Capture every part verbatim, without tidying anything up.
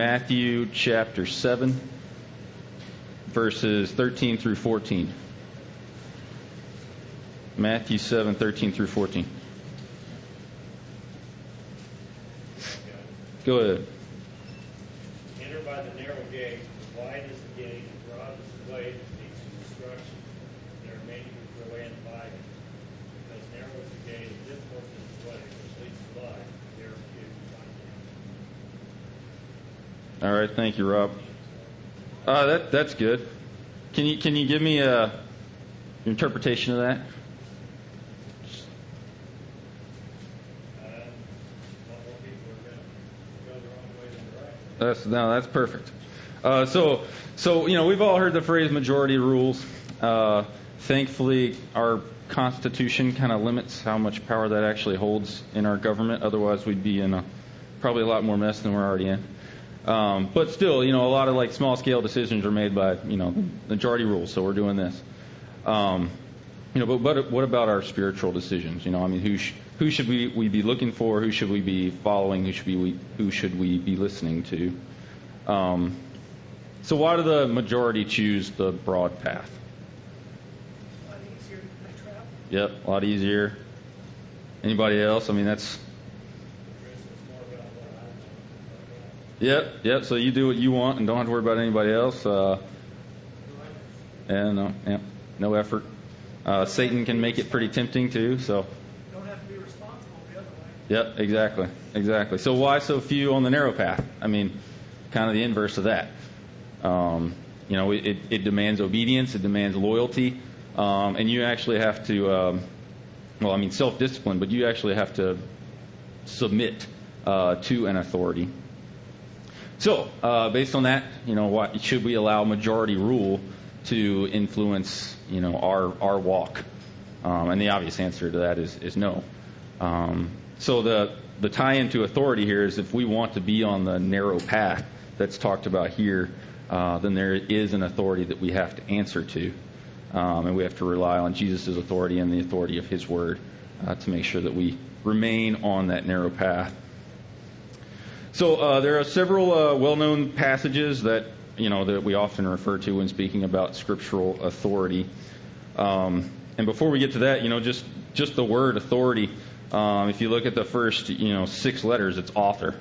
Matthew chapter seven, verses thirteen through fourteen. Matthew seven, thirteen through fourteen. Go ahead. Enter by the narrow gate, for wide is the gate, and broad is the way that leads to destruction, and there are many who go in by it. Because narrow is the gate, and difficult is the way which leads to life, and there are few who find it. All right, thank you, Rob. Uh, that that's good. Can you can you give me a interpretation of that? That's, no, that's perfect. Uh, so, so you know, we've all heard the phrase majority rules. Uh, thankfully, our Constitution kind of limits how much power that actually holds in our government. Otherwise, we'd be in a, probably a lot more mess than we're already in. Um, but still, you know, a lot of like small-scale decisions are made by, you know, majority rules. So we're doing this. Um, you know, but, but what about our spiritual decisions? You know, I mean, who sh- who should we, we be looking for? Who should we be following? Who should be we, who should we be listening to? Um, so why do the majority choose the broad path? A lot easier to travel. Yep, a lot easier. Anybody else? I mean, that's. Yep, yep. So you do what you want and don't have to worry about anybody else. Uh, yeah, no, yeah, no effort. Uh, Satan can make it pretty tempting too, so. Don't have to be responsible the other way. Yep, exactly, exactly. So why so few on the narrow path? I mean, kind of the inverse of that. Um, you know, it, it demands obedience, it demands loyalty, um, and you actually have to, um, well, I mean, self-discipline, but you actually have to submit uh, to an authority. So, uh, based on that, you know, why should we allow majority rule to influence, you know, our our walk, um, and the obvious answer to that is is no. Um, so the the tie into authority here is if we want to be on the narrow path that's talked about here, uh, then there is an authority that we have to answer to, um, and we have to rely on Jesus' authority and the authority of His Word uh, to make sure that we remain on that narrow path. So uh, there are several uh, well-known passages that. You know, that we often refer to when speaking about scriptural authority. Um, and before we get to that, you know, just, just the word authority, um, if you look at the first, you know, six letters, it's author.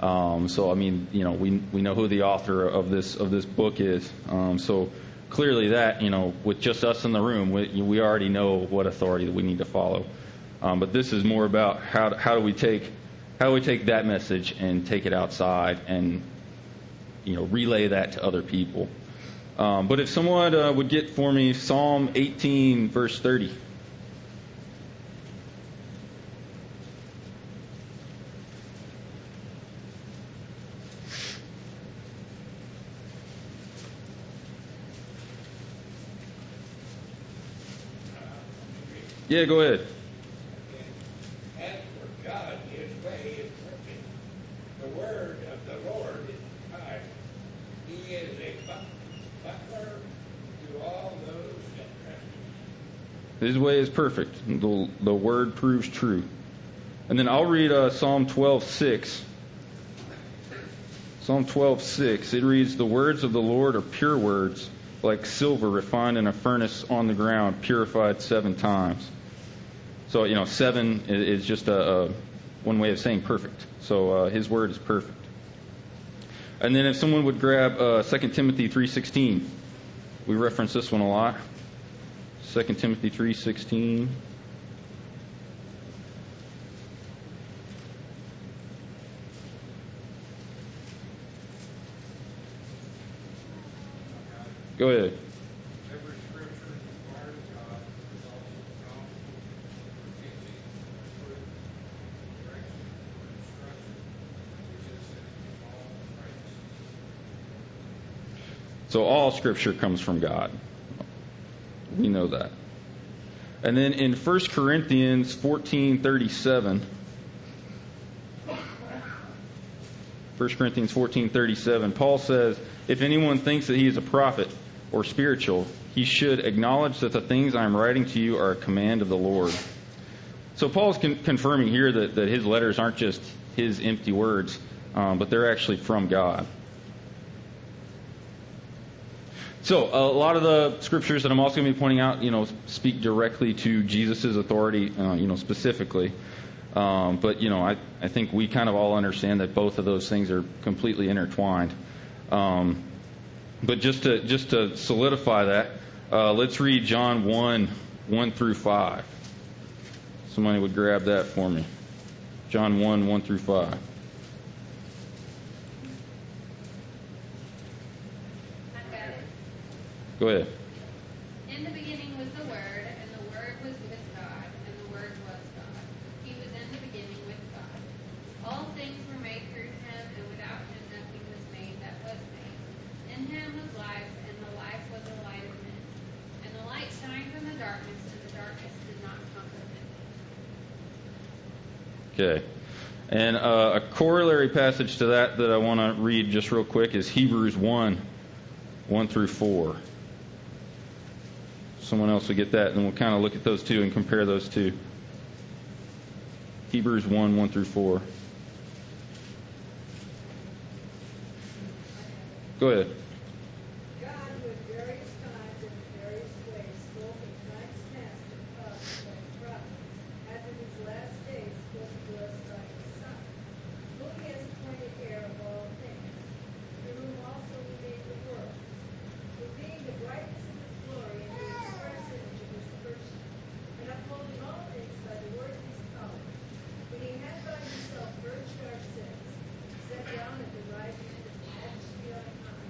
Um, so, I mean, you know, we we know who the author of this of this book is. Um, so clearly that, you know, with just us in the room, we, we already know what authority that we need to follow. Um, but this is more about how how do we take how do we take that message and take it outside and you know, relay that to other people. Um, but if someone uh, would get for me Psalm eighteen, verse thirty. Yeah, go ahead. His way is perfect. The, the word proves true. And then I'll read uh, Psalm twelve six. Psalm twelve six. It reads, "The words of the Lord are pure words, like silver refined in a furnace on the ground, purified seven times." So, you know, seven is just a, a one way of saying perfect. So uh, His word is perfect. And then if someone would grab uh, Second Timothy three sixteen. We reference this one a lot. Second Timothy three sixteen. Go ahead. Every scripture inspired of God is also profitable for teaching, for reproof, for correction, for instruction, which is in all righteousness. So all scripture comes from God. We know that. And then in First Corinthians fourteen thirty-seven, First Corinthians fourteen thirty-seven, Paul says, "If anyone thinks that he is a prophet or spiritual, he should acknowledge that the things I am writing to you are a command of the Lord." So Paul's con- confirming here that, that his letters aren't just his empty words, um, but they're actually from God. So a lot of the scriptures that I'm also going to be pointing out, you know, speak directly to Jesus' authority, uh, you know, specifically. Um, but, you know, I, I think we kind of all understand that both of those things are completely intertwined. Um, but just to just to solidify that, uh, let's read John one, one through five. Somebody would grab that for me. John one, one through five. Go ahead. In the beginning was the Word, and the Word was with God, and the Word was God. He was in the beginning with God. All things were made through him, and without him nothing was made that was made. In him was life, and the life was the light of men. And the light shined in the darkness, and the darkness did not comprehend it. Okay. And uh, a corollary passage to that that I want to read just real quick is Hebrews one, one through four. Someone else will get that, and we'll kind of look at those two and compare those two. Hebrews one, one through four. Go ahead. God, who at various times and in various ways spoke in times past to us by the prophets, as in these last days spoke to us by his Son, whom he has appointed heir of all things, through whom also he made the world, who being the brightness of his glory and the upholding all things by the word of his power, when he had by himself purged our sins, sat down at the right hand of the majesty on high,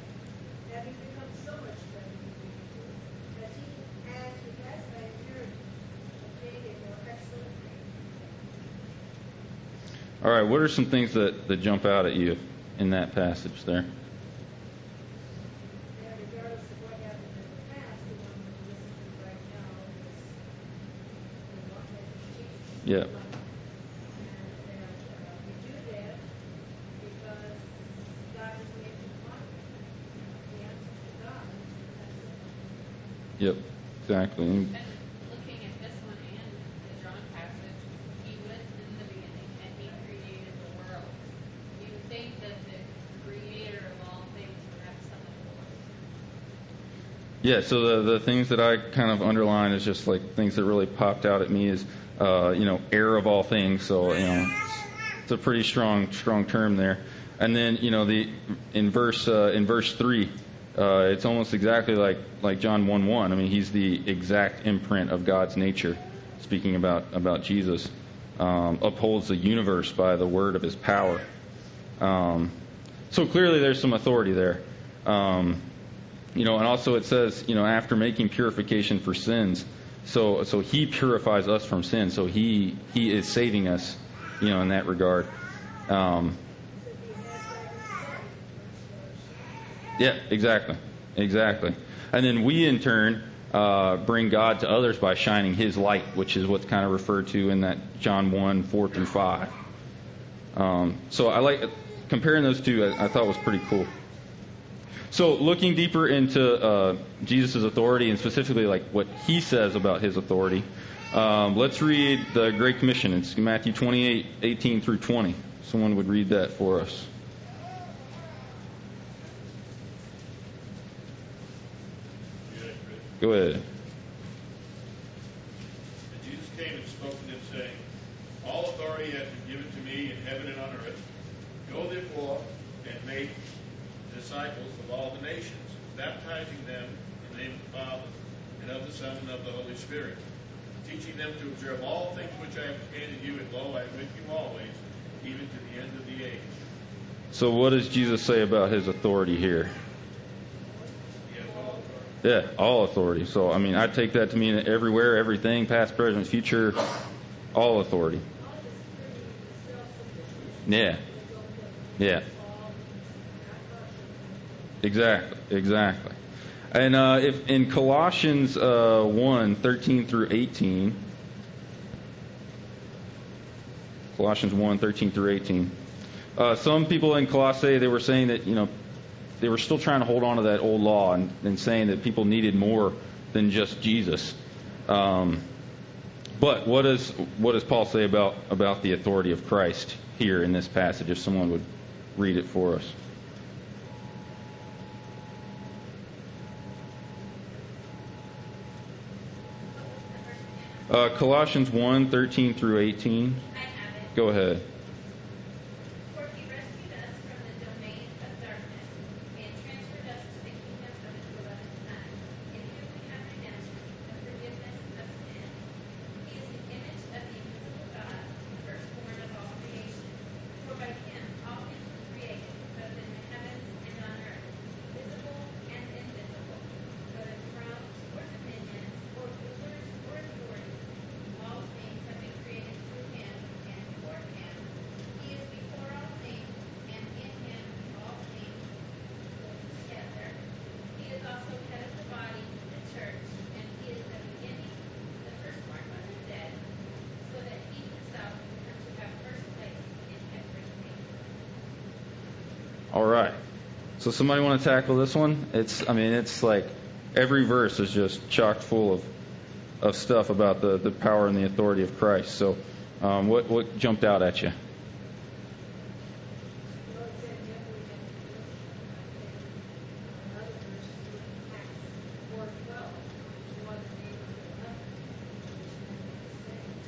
having become so much better than we do, that he, as he has by inheritance, obtained a more excellent name. All right, what are some things that, that jump out at you in that passage there? Yeah. Yep, exactly. And looking at this one and the John passage, he was in the beginning and he created the world. You would think that the creator of all things would have something for us. Yeah, so the, the things that I kind of underline is just like things that really popped out at me is Uh, you know, heir of all things. So, you know, it's a pretty strong, strong term there. And then, you know, the in verse uh, in verse three, uh, it's almost exactly like, like John one one. I mean, he's the exact imprint of God's nature. Speaking about about Jesus, um, upholds the universe by the word of his power. Um, so clearly, there's some authority there. Um, you know, and also it says, you know, after making purification for sins. So, so he purifies us from sin. So he he is saving us, you know, in that regard. Um, yeah, exactly, exactly. And then we, in turn, uh, bring God to others by shining His light, which is what's kind of referred to in that John one four through five. Um, so I like comparing those two. I, I thought was pretty cool. So looking deeper into uh, Jesus' authority and specifically like what he says about his authority, um, let's read the Great Commission. It's Matthew twenty-eight, eighteen through twenty. Someone would read that for us. Go ahead. And Jesus came and spoke to them, saying, all authority has been given to me in heaven and on earth. Go therefore and make disciples of all the nations, baptizing them in the name of the Father, and of the Son, and of the Holy Spirit, teaching them to observe all things which I have commanded you, and lo, I am with you always, even to the end of the age. So what does Jesus say about his authority here? He has all authority. Yeah, all authority. So, I mean, I take that to mean everywhere, everything, past, present, future, all authority. Yeah. Yeah. Exactly, exactly. And uh, if in Colossians uh, one, thirteen through eighteen, Colossians one, thirteen through eighteen, uh, some people in Colossae, they were saying that, you know, they were still trying to hold on to that old law and, and saying that people needed more than just Jesus. Um, but what does what does Paul say about, about the authority of Christ here in this passage, if someone would read it for us. Uh, Colossians one, thirteen through eighteen. I have it. Go ahead. For he rescued us from the domain of darkness and transferred us to the kingdom of his beloved Son, in whom we have redemption, the forgiveness of sin. He is the image of the invisible God, the firstborn of all creation. For by him all things were created, both in the heavens and on earth, visible and invisible, whether thrones or dominions or rulers or authorities. All things have been created through him and for him. He is before all things, and in him all things hold together. He is also head of the body, the church, and he is the beginning, the firstborn from the dead, so that he himself will come to have first place in everything. All right. So somebody want to tackle this one? It's I mean, it's like every verse is just chock full of of stuff about the, the power and the authority of Christ. So um, what, what jumped out at you?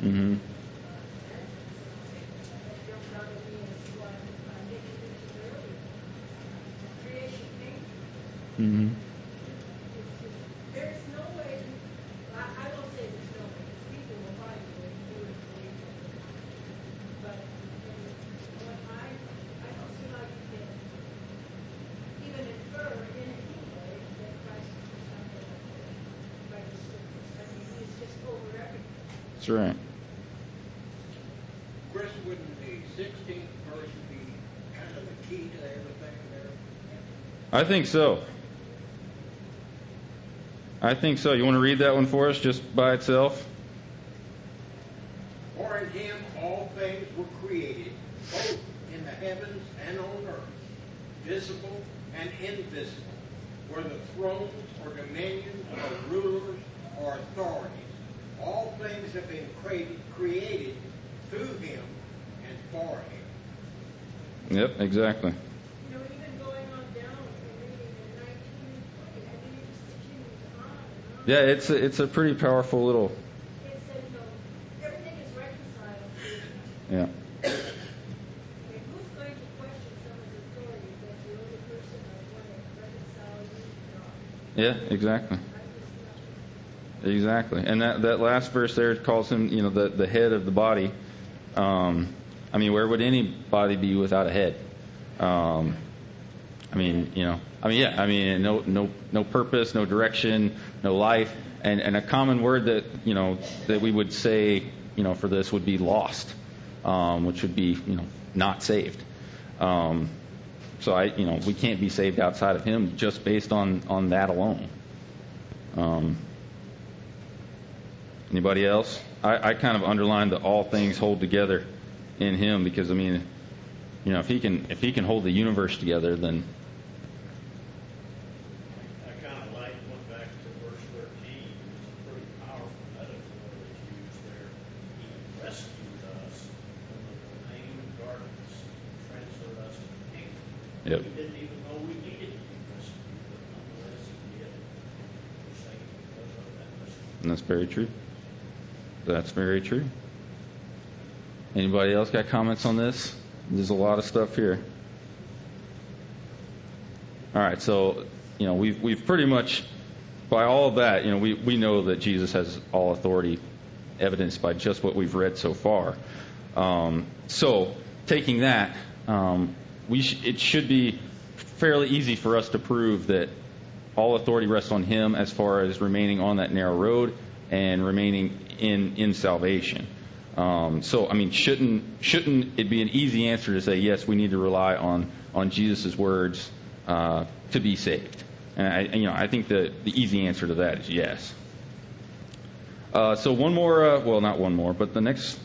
Mm-hmm. Mm-hmm. There's no way, I, I don't say there's no way, people will find a way to do it, but when I, I don't see how you can even infer in any way that Christ is not going to do it by the scriptures. I mean, he's just over everything. That's right. Chris, wouldn't the sixteenth verse be kind of the key to everything there? I think so. I think so. You want to read that one for us just by itself? For in him all things were created, both in the heavens and on earth, visible and invisible, whether thrones or dominions or rulers or authorities. All things have been created, created through him and for him. Yep, exactly. Yeah, it's a, it's a pretty powerful little. Everything is reconciled. Yeah. Who's going to question someone's authority that the only person that wanted to reconcile you? Yeah, exactly. Exactly, and that, that last verse there calls him, you know, the, the head of the body. Um, I mean, where would any body be without a head? Um, I mean, you know. I mean, yeah, I mean, no, no, no purpose, no direction, no life, and, and a common word that, you know, that we would say, you know, for this would be lost, um, which would be, you know, not saved. Um, so I, you know, we can't be saved outside of him just based on, on that alone. Um, anybody else? I, I kind of underlined that all things hold together in him because, I mean, you know, if he can, if he can hold the universe together, then. Yep. We didn't even know we needed to be rescued, but nonetheless he did. We're saved because of that rescue. And that's very true. That's very true. Anybody else got comments on this? There's a lot of stuff here. All right, so you know we've we've pretty much by all of that, you know, we, we know that Jesus has all authority, evidenced by just what we've read so far. Um, so taking that. Um, We sh- it should be fairly easy for us to prove that all authority rests on him as far as remaining on that narrow road and remaining in in salvation. Um, so, I mean, shouldn't shouldn't it be an easy answer to say, yes, we need to rely on, on Jesus' words uh, to be saved? And, I, you know, I think the, the easy answer to that is yes. Uh, so one more, uh, well, not one more, but the next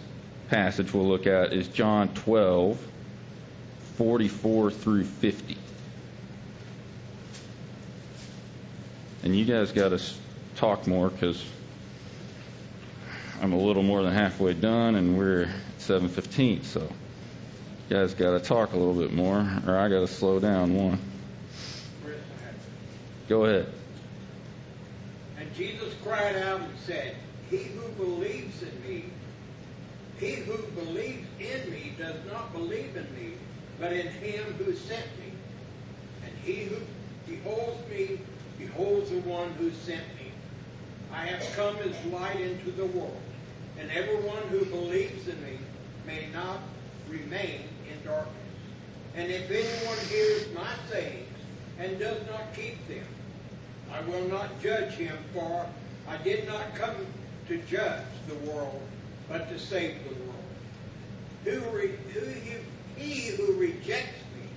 passage we'll look at is John twelve. forty-four through fifty. And you guys got to talk more because I'm a little more than halfway done and we're at seven fifteen, so You guys got to talk a little bit more, or I got to slow down one. Go ahead. And Jesus cried out and said, "He who believes in me, he who believes in me does not believe in me, but in him who sent me. And he who beholds me beholds the one who sent me. I have come as light into the world, and everyone who believes in me may not remain in darkness. And if anyone hears my sayings and does not keep them, I will not judge him, for I did not come to judge the world, but to save the world. Who re- who you, he who rejects me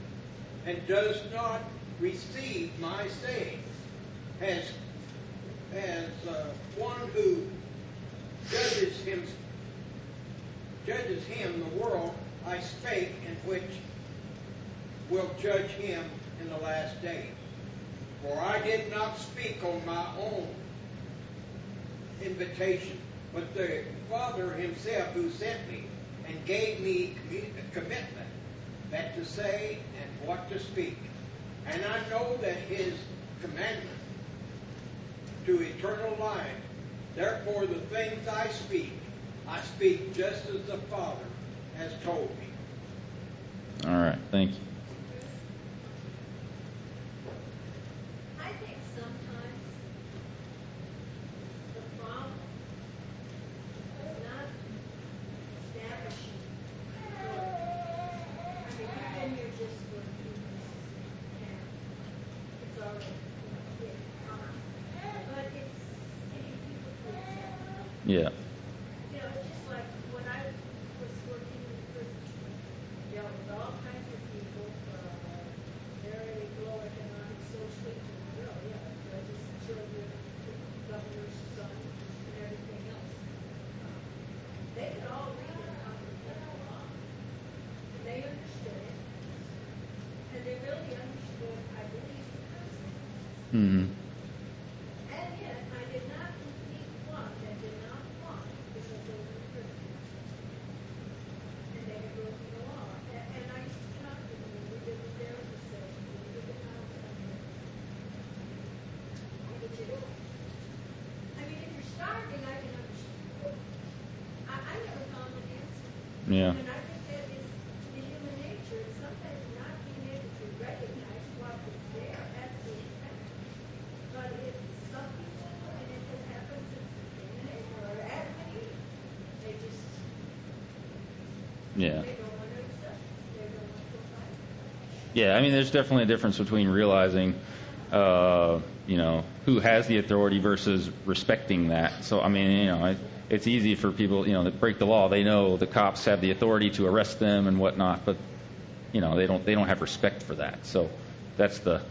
and does not receive my sayings has as uh, one who judges him, judges him the world I spake, and which will judge him in the last day. For I did not speak on my own invitation, but the Father himself who sent me and gave me commitment that to say and what to speak. And I know that his commandment to eternal life. Therefore the things I speak, I speak just as the Father has told me." All right, thank you. I think sometimes the problem is not establishing what, I mean, you've been here just for a few minutes, and it's already been on, but it's any people who accept it. Yeah. Yeah. And I think that is the human nature, is sometimes not being able to recognize what is there as the effect. But it's some people, and it just happens in the minute or as many, they just yeah. they don't want to accept it. They don't want to apply it. Yeah, I mean, there's definitely a difference between realizing, uh, you know, who has the authority versus respecting that. So, I mean, you know, I... It's easy for people, you know, that break the law. They know the cops have the authority to arrest them and whatnot, but, you know, they don't they don't have respect for that. So that's the...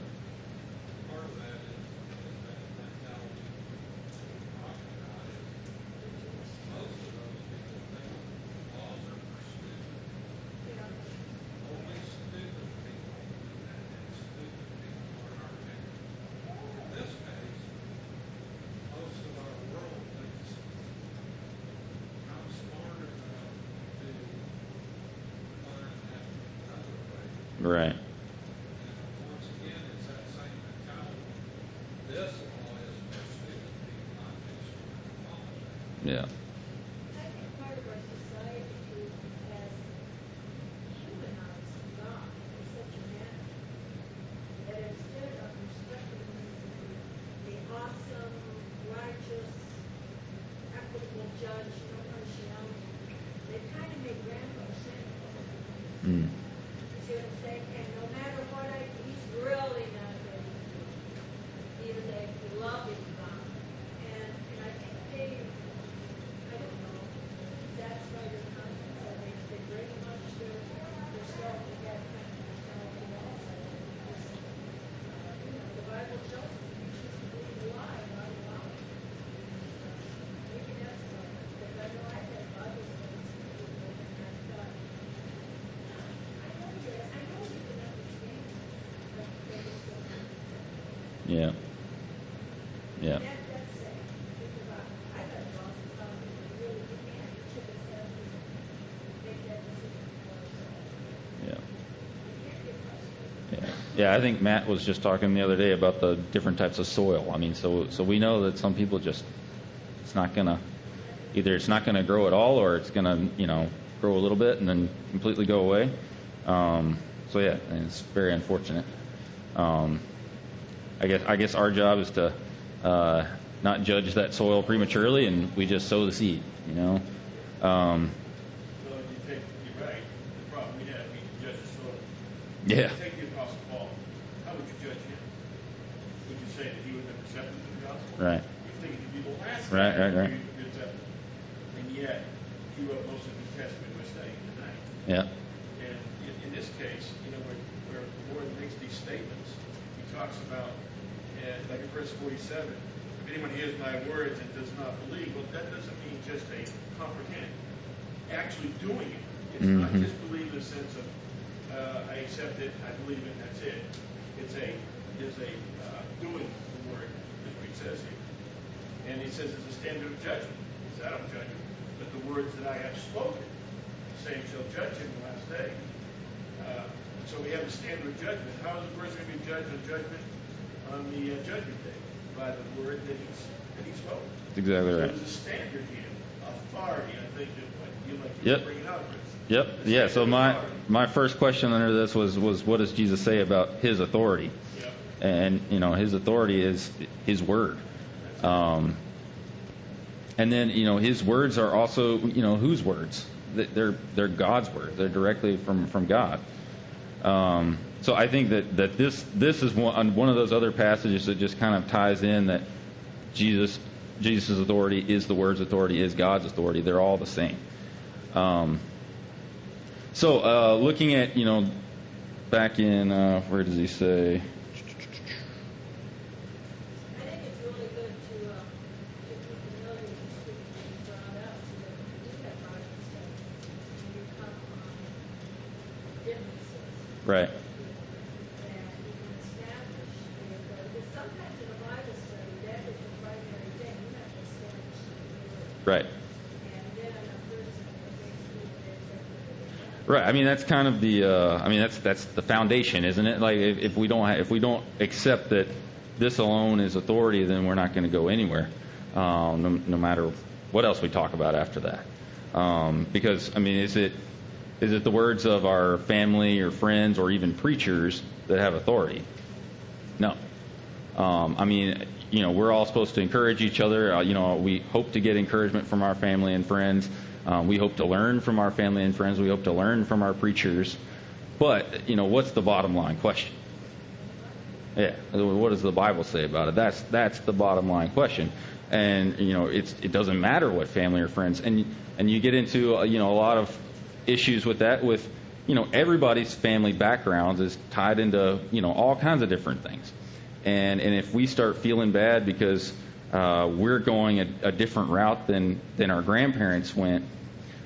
Right. Yeah. Yeah. Yeah. Yeah, I think Matt was just talking the other day about the different types of soil. I mean, so so we know that some people just, it's not going to, either it's not going to grow at all, or it's going to, you know, grow a little bit and then completely go away. Um, so, yeah, and it's very unfortunate. Um, I guess I guess our job is to uh, not judge that soil prematurely, and we just sow the seed, you know. Um, so if you take, you're right, the problem we have, we can judge the soil. Yeah. If you take the Apostle Paul, how would you judge him? Would you say that he was an accepted of the gospel? Right. You'd think he'd be the last right, guy right, right. Be accepted. And yet, he wrote most of his testament we're studying tonight. Yeah. And in, in this case, you know, where, where the Lord makes these statements, he talks about, and like in verse forty-seven, if anyone hears my words and does not believe, well, that doesn't mean just a comprehend. Actually doing it. It's mm-hmm. not just believe in the sense of uh, I accept it, I believe it, that's it. It's a it's a uh, doing the word, as he says here. And he says it's a standard of judgment. He says, I don't judge him, but the words that I have spoken, the same shall judge him the last day. Uh, so we have a standard of judgment. How is the person going to be judged on judgment on the uh, judgment day? By the word that he's that he spoke. That's exactly right. So there's a standard here, authority. I think that you like to yep. bring it out. Yep. Yeah. So my authority. my first question under this was was what does Jesus say about his authority? Yep. And you know his authority is his word. Um, and then you know his words are also you know whose words? They're they're God's words. They're directly from from God. Um, so I think that, that this this is one one of those other passages that just kind of ties in that Jesus Jesus' authority is the word's authority is God's authority. They're all the same. Um, so uh, looking at you know back in uh, where does he say? Right. Right. Right. I mean, that's kind of the. Uh, I mean, that's that's the foundation, isn't it? Like, if, if we don't have, if we don't accept that this alone is authority, then we're not going to go anywhere, um, no, no matter what else we talk about after that. Um, because I mean, is it? Is it the words of our family or friends or even preachers that have authority? No. Um, I mean, you know, we're all supposed to encourage each other. Uh, you know, we hope to get encouragement from our family and friends. Um, we hope to learn from our family and friends. We hope to learn from our preachers. But, you know, what's the bottom line question? Yeah. What does the Bible say about it? That's that's the bottom line question. And, you know, it's it doesn't matter what family or friends. And, and you get into, you know, a lot of issues with that, with you know everybody's family backgrounds is tied into you know all kinds of different things, and and if we start feeling bad because uh, we're going a, a different route than than our grandparents went,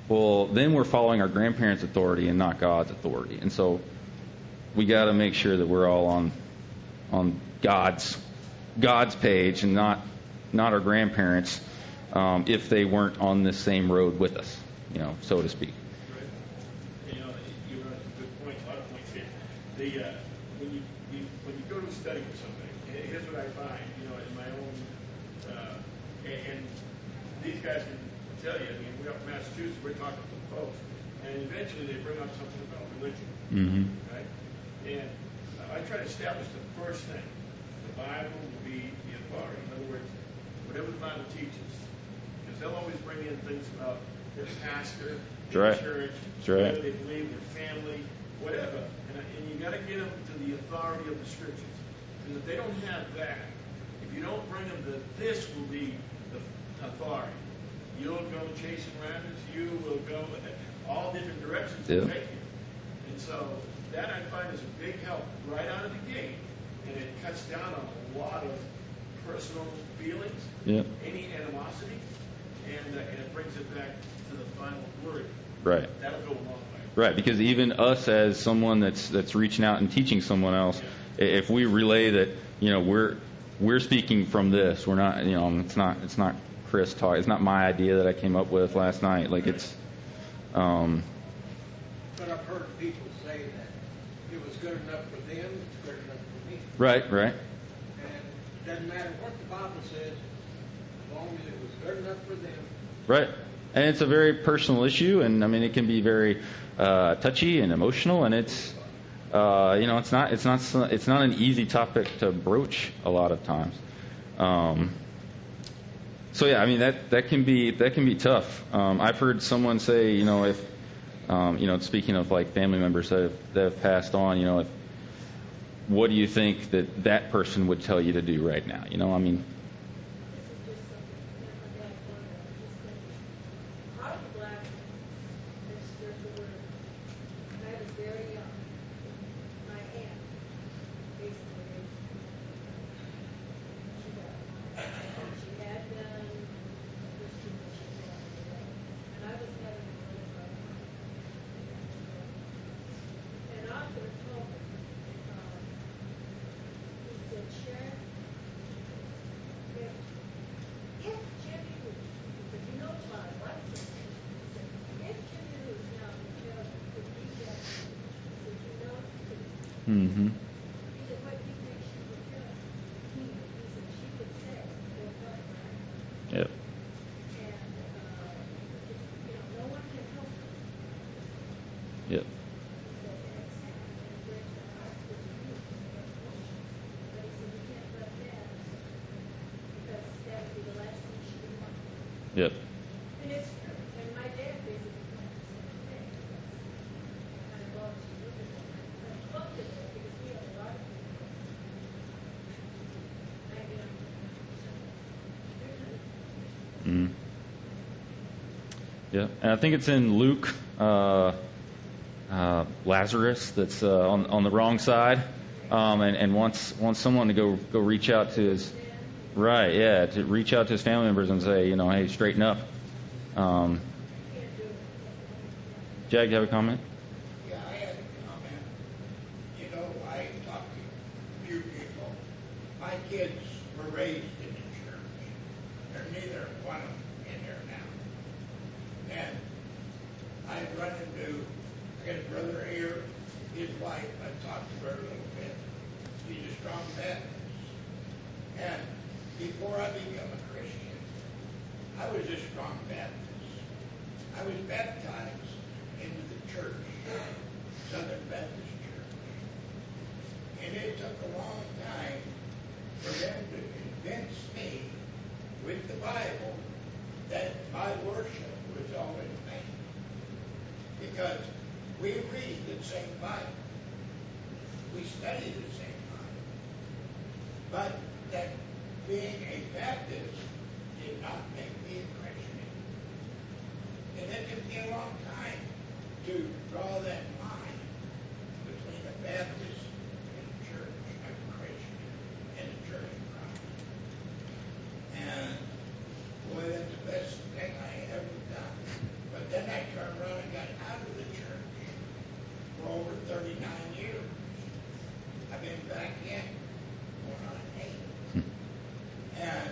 well then we're following our grandparents' authority and not God's authority, and so we got to make sure that we're all on on God's God's page and not not our grandparents um, if they weren't on this same road with us, you know, so to speak. The, uh, when, you, you, when you go to a study with somebody, here's what I find, you know, in my own, uh, and, and these guys can tell you, I mean, we're up in Massachusetts, we're talking to folks, and eventually they bring up something about religion, mm-hmm. right? And uh, I try to establish the first thing. The Bible will be the authority. In other words, whatever the Bible teaches, because they'll always bring in things about their pastor, their That's church, right. whether they believe, their family, whatever. And you got to get them to the authority of the scriptures. Because if they don't have that, if you don't bring them to this will be the authority, you'll go chasing rabbits, you will go all different directions yeah. to take you. And so that I find is a big help right out of the gate. And it cuts down on a lot of personal feelings, yeah. any animosity, and, uh, and it brings it back to the final word. Right. That'll go along. Right, because even us as someone that's that's reaching out and teaching someone else, if we relay that, you know, we're we're speaking from this, we're not, you know, it's not it's not Chris talk, it's not my idea that I came up with last night. Like it's. Um, but I've heard people say that it it was good enough for them, it's good enough for me. Right, right. And it doesn't matter what the Bible says, as long as it was good enough for them. Right. And it's a very personal issue, and I mean it can be very uh, touchy and emotional, and it's uh, you know it's not it's not it's not an easy topic to broach a lot of times. Um, so yeah, I mean that, that can be that can be tough. Um, I've heard someone say, you know, if um, you know, speaking of like family members that have, that have passed on, you know, if, what do you think that that person would tell you to do right now? You know, I mean. Mm-hmm. Yep. Yep. Yep. Yeah, and I think it's in Luke, uh, uh, Lazarus that's uh, on on the wrong side, um, and, and wants wants someone to go go reach out to his, right, yeah, to reach out to his family members and say, you know, hey, straighten up. Um, Jag, you have a comment? Yeah, I have a comment. You know, I talk to few people. My kids were raised in the church. They're neither one of them. And I run into, I got a brother here, his wife, I talked to her a little bit. She's a strong Baptist. And before I became a Christian, I was a strong Baptist. I was baptized into the church, Southern Baptist Church. And it took a long time for them to convince me with the Bible that my worship was all in vain. Because we read the same Bible. We study the same Bible. But that being a Baptist did not make me a Christian. And it took me a long time to draw that line between a Baptist and a church, a Christian and a church of Christ. And boy, that's the best thing I ever done. But then I turned around and got out of the church for over thirty-nine years. I've been back in going on eight. And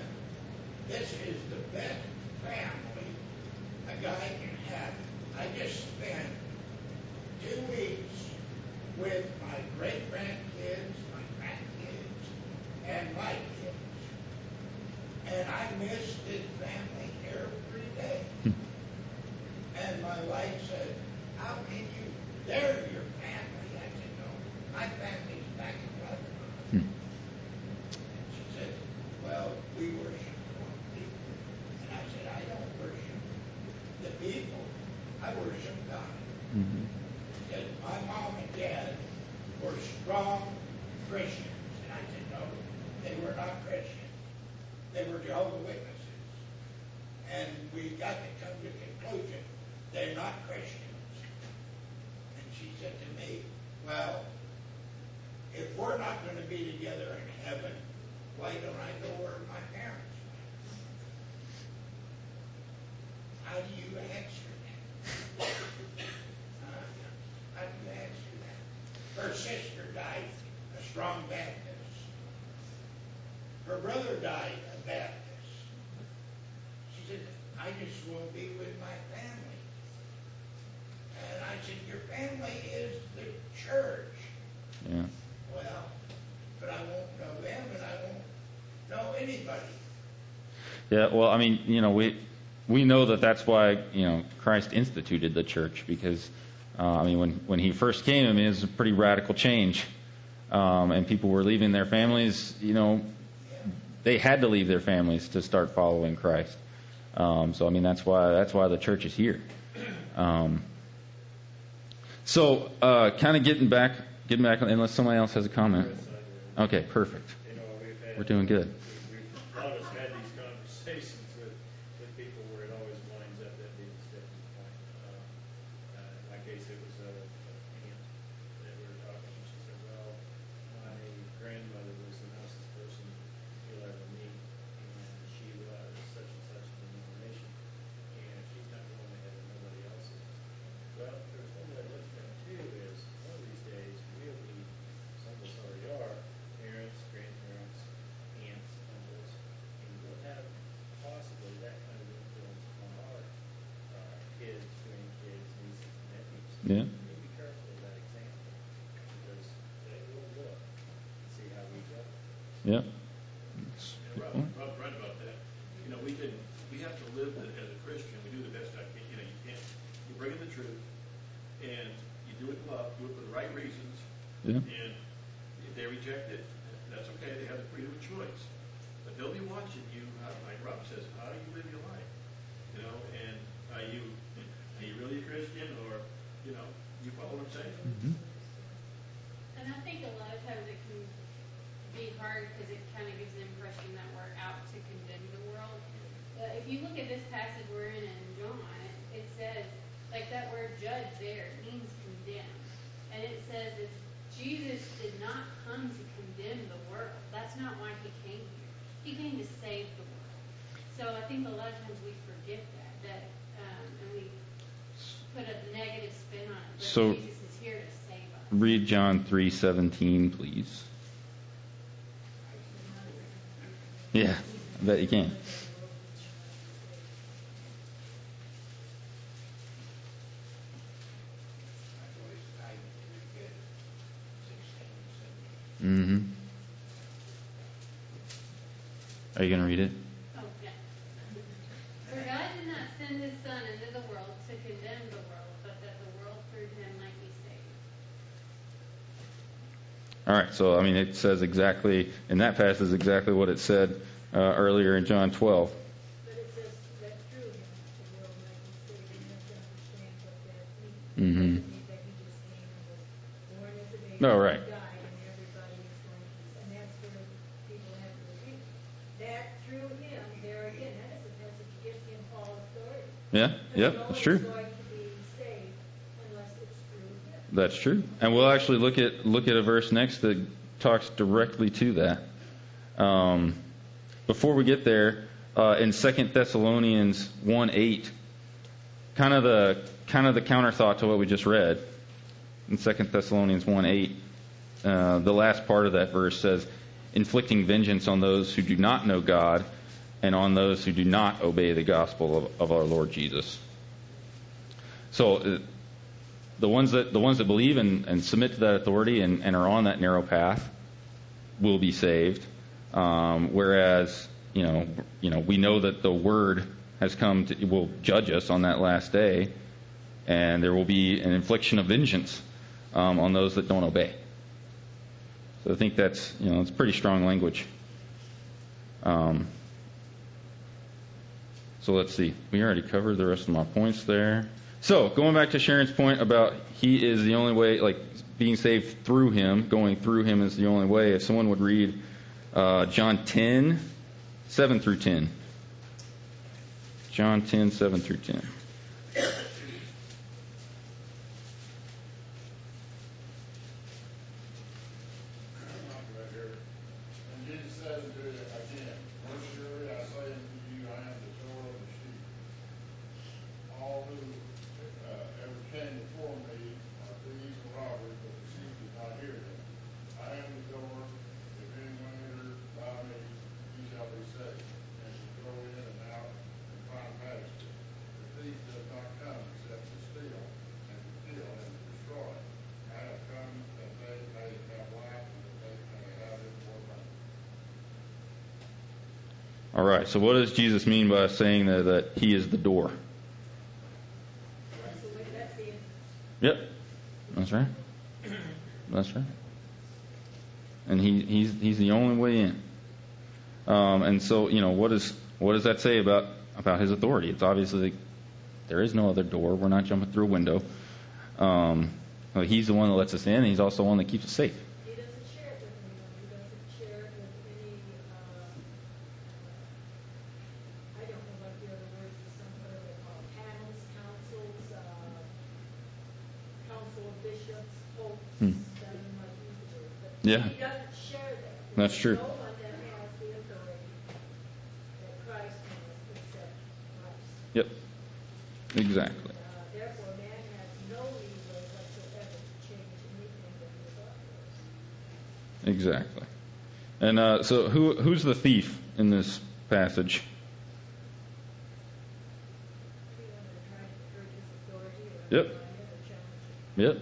this is the best family a guy can have. I just spent two weeks with my great-grandkids, my grandkids, and my kids. And I miss this family every day. And my wife said, how can you, they're your family? I said, no, my family's back in Lebanon. And she said, well, we worship one people. And I said, I don't worship the people. I worship God. Mm-hmm. She said, my mom and dad were strong Christians. And I said, no, they were not Christians. They were Jehovah's Witnesses. And we got to come to the conclusion they're not Christians. And she said to me, well, if we're not going to be together in heaven, why don't I go where my parents went? How do you answer that? Uh, how do you answer that? Her sister died a strong Baptist. Her brother died a Baptist. She said, I just want to be with my family. And I said, your family is the church. Yeah. Well, but I won't know them, and I won't know anybody. Yeah, well, I mean, you know, we we know that that's why, you know, Christ instituted the church, because, uh, I mean, when, when he first came, I mean, it was a pretty radical change. Um, and people were leaving their families, you know, they had to leave their families to start following Christ. Um, so, I mean, that's why that's why the church is here. Um, so, uh, kind of getting back, getting back, unless somebody else has a comment. Okay, perfect. We're doing good. Yeah. Yeah. You know, Rob, Rob right about that. You know, we can, we have to live the, as a Christian. We do the best I can. You know, you can't. You bring in the truth, and you do it in love. Do it for the right reasons. Yeah. And if they reject it, that's okay. They have the freedom of choice. But they'll be watching you. How, like Rob says, how do you live your life? You know, and are you are you really a Christian, or you know, you follow what I'm saying? Mm-hmm. And I think a lot of times it can be hard because it kind of gives the impression that we're out to condemn the world. But if you look at this passage we're in in John, it, it says, like that word judge there, it means condemn. And it says that Jesus did not come to condemn the world. That's not why he came here. He came to save the world. So I think a lot of times we forget that, that um, and we put a negative spin on it, but so, Jesus is here to save us. Read John three seventeen, please. Yeah, I bet you can. Mm-hmm. Are you going to read it? All right, so, I mean, it says exactly, in that passage, exactly what it said uh, earlier in John twelve. But it says that through him, the world might be saved. You have to understand what that means. Mm-hmm. It doesn't mean that he just came and was born as a baby. No, right. And died, and everybody is going to, and that's where people have to believe. That through him, there again, that is a message that gives him all authority. Yeah, yep, no that's true. That's true. And we'll actually look at look at a verse next that talks directly to that. Um, before we get there, uh, in Second Thessalonians one eight, kind of the kind of the counter thought to what we just read. In Second Thessalonians one eight, uh, the last part of that verse says, inflicting vengeance on those who do not know God and on those who do not obey the gospel of, of our Lord Jesus. So uh, The ones that the ones that believe and, and submit to that authority and, and are on that narrow path will be saved. Um, whereas, you know, you know, we know that the word has come to will judge us on that last day, and there will be an infliction of vengeance um, on those that don't obey. So I think that's you know it's pretty strong language. Um, so let's see. We already covered the rest of my points there. So, going back to Sharon's point about he is the only way, like being saved through him, going through him is the only way. If someone would read uh, John ten, seven through ten. John ten, seven through ten. All right, so what does Jesus mean by saying that, that he is the door? That's the way that seems. Yep, that's right. That's right. And he, he's he's the only way in. Um, and so, you know, what is what does that say about, about his authority? It's obviously there is no other door. We're not jumping through a window. Um, he's the one that lets us in, and he's also the one that keeps us safe. He doesn't share it with anyone. He doesn't share it with any, uh, I don't know what the other words is, some sort of uh, panels, councils, uh, council of bishops, popes, hmm. that he might use the word. But yeah. He doesn't share that. That's true. No one that has the authority that Christ has except Christ. Yep. Exactly. Exactly. And uh, so who who's the thief in this passage? Yep. Yep. Say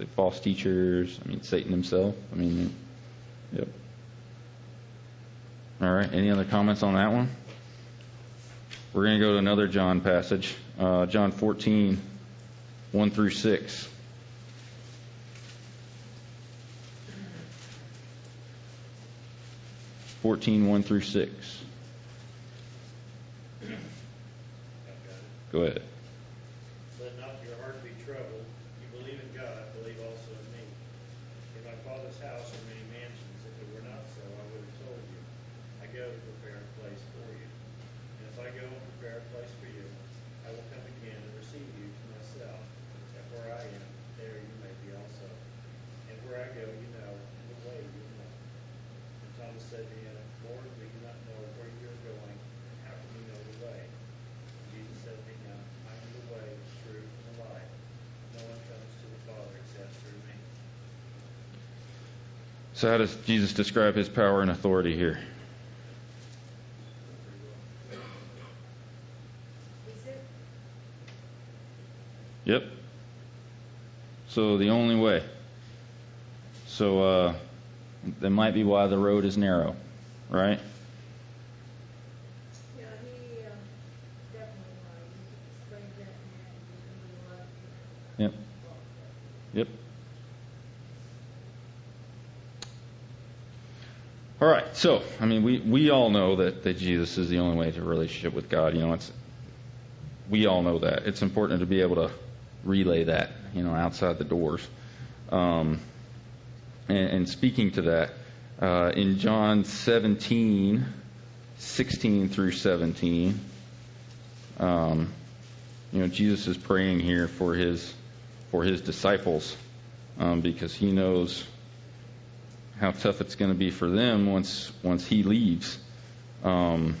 like false teachers, I mean Satan himself. I mean yep. All right, any other comments on that one? We're going to go to another John passage, uh, John fourteen, one through six. fourteen, one through six. Go ahead. Let not your heart be troubled. You believe in God, believe also in me. In my Father's house are many mansions. If it were not so, I would have told you. I go to prepare a place for you. And if I go and prepare a place for you, I will come again and receive you to myself. And where I am, there you may be also. And where I go, you know, and the way you know. And Thomas said to him, Lord, we do not know where you are going, and how can we know the way? And Jesus said to him, I am the way, the truth, and the life. No one comes to the Father except through me. So how does Jesus describe his power and authority here? Yep. So the only way. So uh, that might be why the road is narrow. Right? Yeah, he uh, definitely lied. He that man. Yep. Yep. All right. So, I mean, we, we all know that, that Jesus is the only way to a relationship with God. You know, it's we all know that. It's important to be able to relay that, you know, outside the doors. Um, and, and speaking to that, Uh, in John seventeen, sixteen through seventeen, um, you know, Jesus is praying here for his for his disciples um, because he knows how tough it's going to be for them once once he leaves. Um,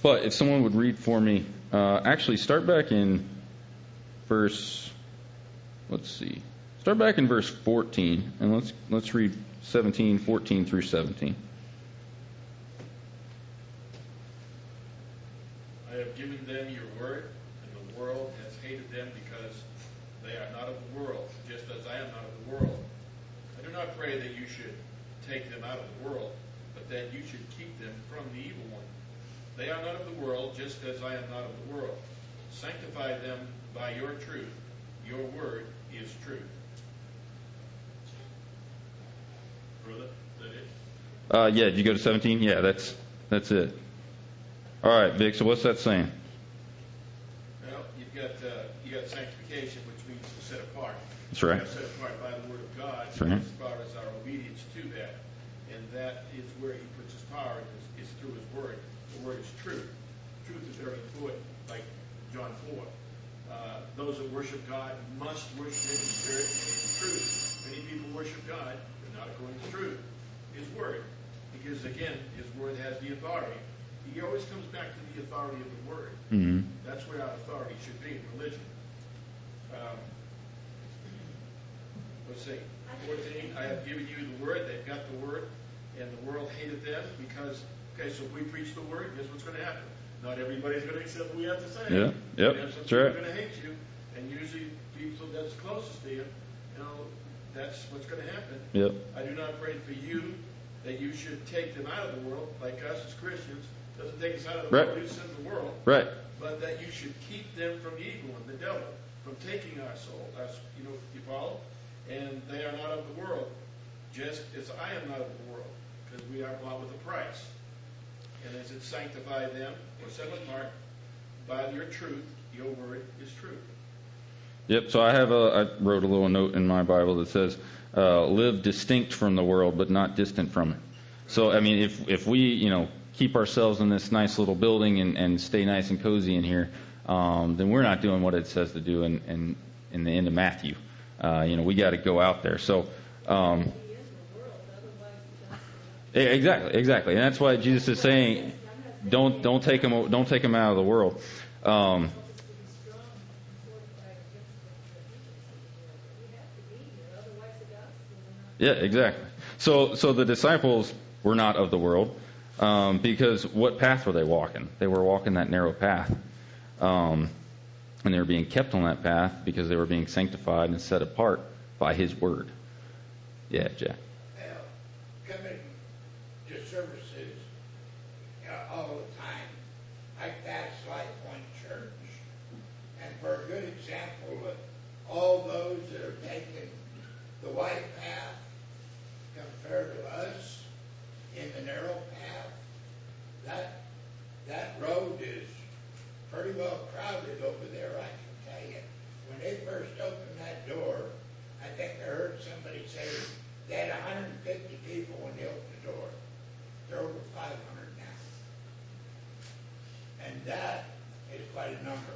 but if someone would read for me, uh, actually start back in verse. Let's see. Start back in verse fourteen, and let's let's read. seventeen, fourteen through seventeen. I have given them your word, and the world has hated them because they are not of the world, just as I am not of the world. I do not pray that you should take them out of the world, but that you should keep them from the evil one. They are not of the world, just as I am not of the world. Sanctify them by your truth. Your word is truth. Brother, is that it? Uh, yeah, did you go to seventeen? Yeah, that's that's it. All right, Vic, so what's that saying? Well, you've got uh, you got sanctification, which means to set apart. That's right. Set apart by the word of God, that's right. As far as our obedience to that. And that is where he puts his power, is, is through his word. The word is truth. Truth is very important, like John four. Uh, those that worship God must worship him in spirit and in truth. Many people worship God not according to truth, his word, because again, his word has the authority. He always comes back to the authority of the word. Mm-hmm. That's where our authority should be in religion. Um, let's see, fourteen. I have given you the word. They've got the word, and the world hated them because. Okay, so if we preach the word, guess what's going to happen? Not everybody's going to accept what we have to say. Yeah, yep, that's right. They're going to hate you, and usually people that's closest to you, you know. That's what's going to happen. Yep. I do not pray for you that you should take them out of the world, like us as Christians. Doesn't take us out of the right. world, produce in the world. Right. But that you should keep them from evil and the devil, from taking our soul. That's, you know, you follow? And they are not of the world, just as I am not of the world, because we are bought with a price. And as it sanctify them, or set apart, by your truth, your word is truth. Yep, so I have a, I wrote a little note in my Bible that says, uh, live distinct from the world, but not distant from it. So, I mean, if if we, you know, keep ourselves in this nice little building and, and stay nice and cozy in here, um, then we're not doing what it says to do in, in, in the end of Matthew. Uh, you know, we got to go out there. So, um, exactly, exactly, and that's why Jesus is saying, don't don't take them don't take them out of the world. Um, yeah, exactly. So, so the disciples were not of the world, um, because what path were they walking? They were walking that narrow path. Um, And they were being kept on that path because they were being sanctified and set apart by His Word. Yeah, Jack. Now, coming to services you know, all the time, I pass like one church. And for a good example of all those that are taking the wide path compared to us in the narrow path, that that road is pretty well crowded over there, I can tell you. When they first opened that door, I think I heard somebody say they had one hundred fifty people when they opened the door. They're over five hundred now. And that is quite a number.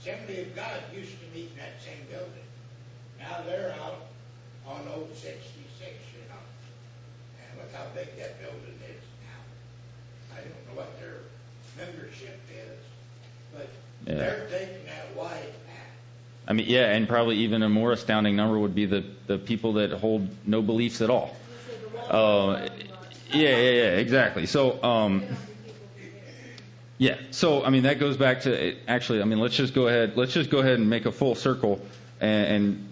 Assembly of God used to meet in that same building. Now they're out on Old sixty-six, you know. And look how big that building is now. I don't know what their membership is. But yeah. They're taking that wide path. I mean, yeah, and probably even a more astounding number would be the, the people that hold no beliefs at all. Uh, yeah, yeah, yeah, exactly. So, um, yeah, so I mean that goes back to actually. I mean, let's just go ahead. Let's just go ahead and make a full circle and,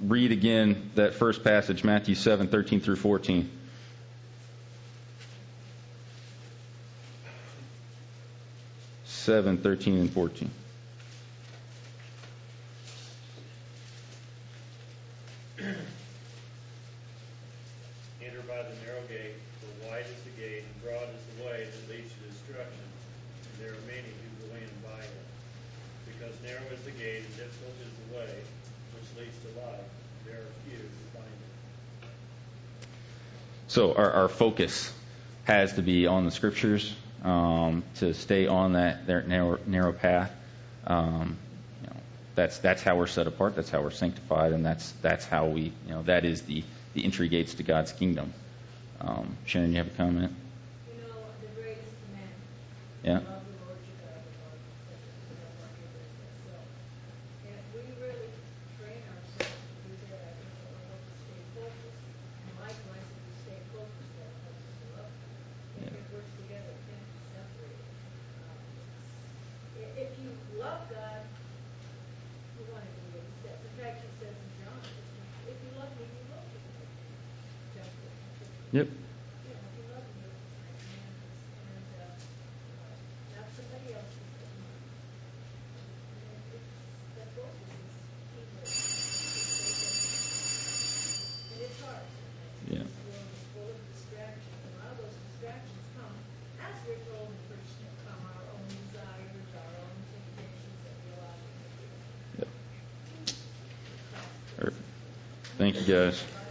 and read again that first passage, Matthew seven thirteen through fourteen. Seven, thirteen, and fourteen. Enter by the narrow gate, for wide is the gate, and broad is the way that leads to destruction, and there are many who go in by it. Because narrow is the gate, and difficult is the way, which leads to life, and there are few who find it. So our, our focus has to be on the Scriptures. Um, to stay on that their narrow, narrow path, um, you know, that's that's how we're set apart. That's how we're sanctified, and that's that's how we, you know, that is the, the entry gates to God's kingdom. Um, Shannon, you have a comment? You know, the greatest commandment. Yeah. Yep. Yeah. Yep. Thank you, guys.